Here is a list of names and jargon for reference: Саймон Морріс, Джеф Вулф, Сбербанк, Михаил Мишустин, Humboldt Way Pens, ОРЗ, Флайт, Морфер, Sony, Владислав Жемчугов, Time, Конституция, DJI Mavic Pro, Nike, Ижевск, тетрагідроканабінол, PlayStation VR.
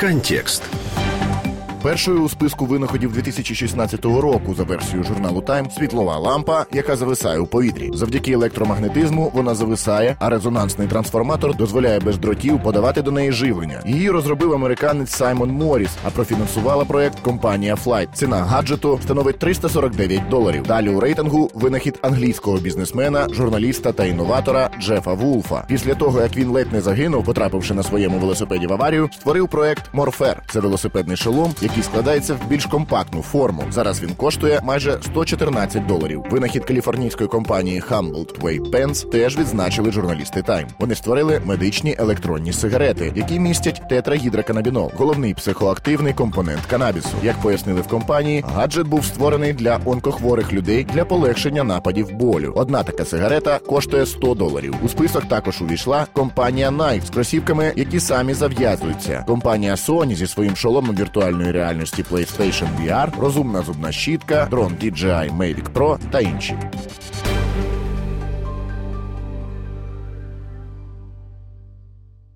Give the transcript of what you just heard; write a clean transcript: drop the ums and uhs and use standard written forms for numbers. Контекст. Першою у списку винаходів 2016 року за версією журналу Time світлова лампа, яка зависає у повітрі. Завдяки електромагнетизму вона зависає, а резонансний трансформатор дозволяє без дротів подавати до неї живлення. Її розробив американець Саймон Морріс, а профінансувала проект компанія Флайт. Ціна гаджету становить $349. Далі у рейтингу винахід англійського бізнесмена, журналіста та інноватора Джефа Вулфа. Після того, як він ледь не загинув, потрапивши на своєму велосипеді в аварію, створив проект Морфер. Це велосипедний шолом, який складається в більш компактну форму. Зараз він коштує майже $114. Винахід каліфорнійської компанії Humboldt Way Pens теж відзначили журналісти Time. Вони створили медичні електронні сигарети, які містять тетрагідроканабінол, головний психоактивний компонент канабісу. Як пояснили в компанії, гаджет був створений для онкохворих людей для полегшення нападів болю. Одна така сигарета коштує $100. У список також увійшла компанія Nike з кросівками, які самі зав'язуються. Компанія Sony зі своїм шоломом віртуальної реальності PlayStation VR, розумна зубна щітка, дрон DJI Mavic Pro та інші.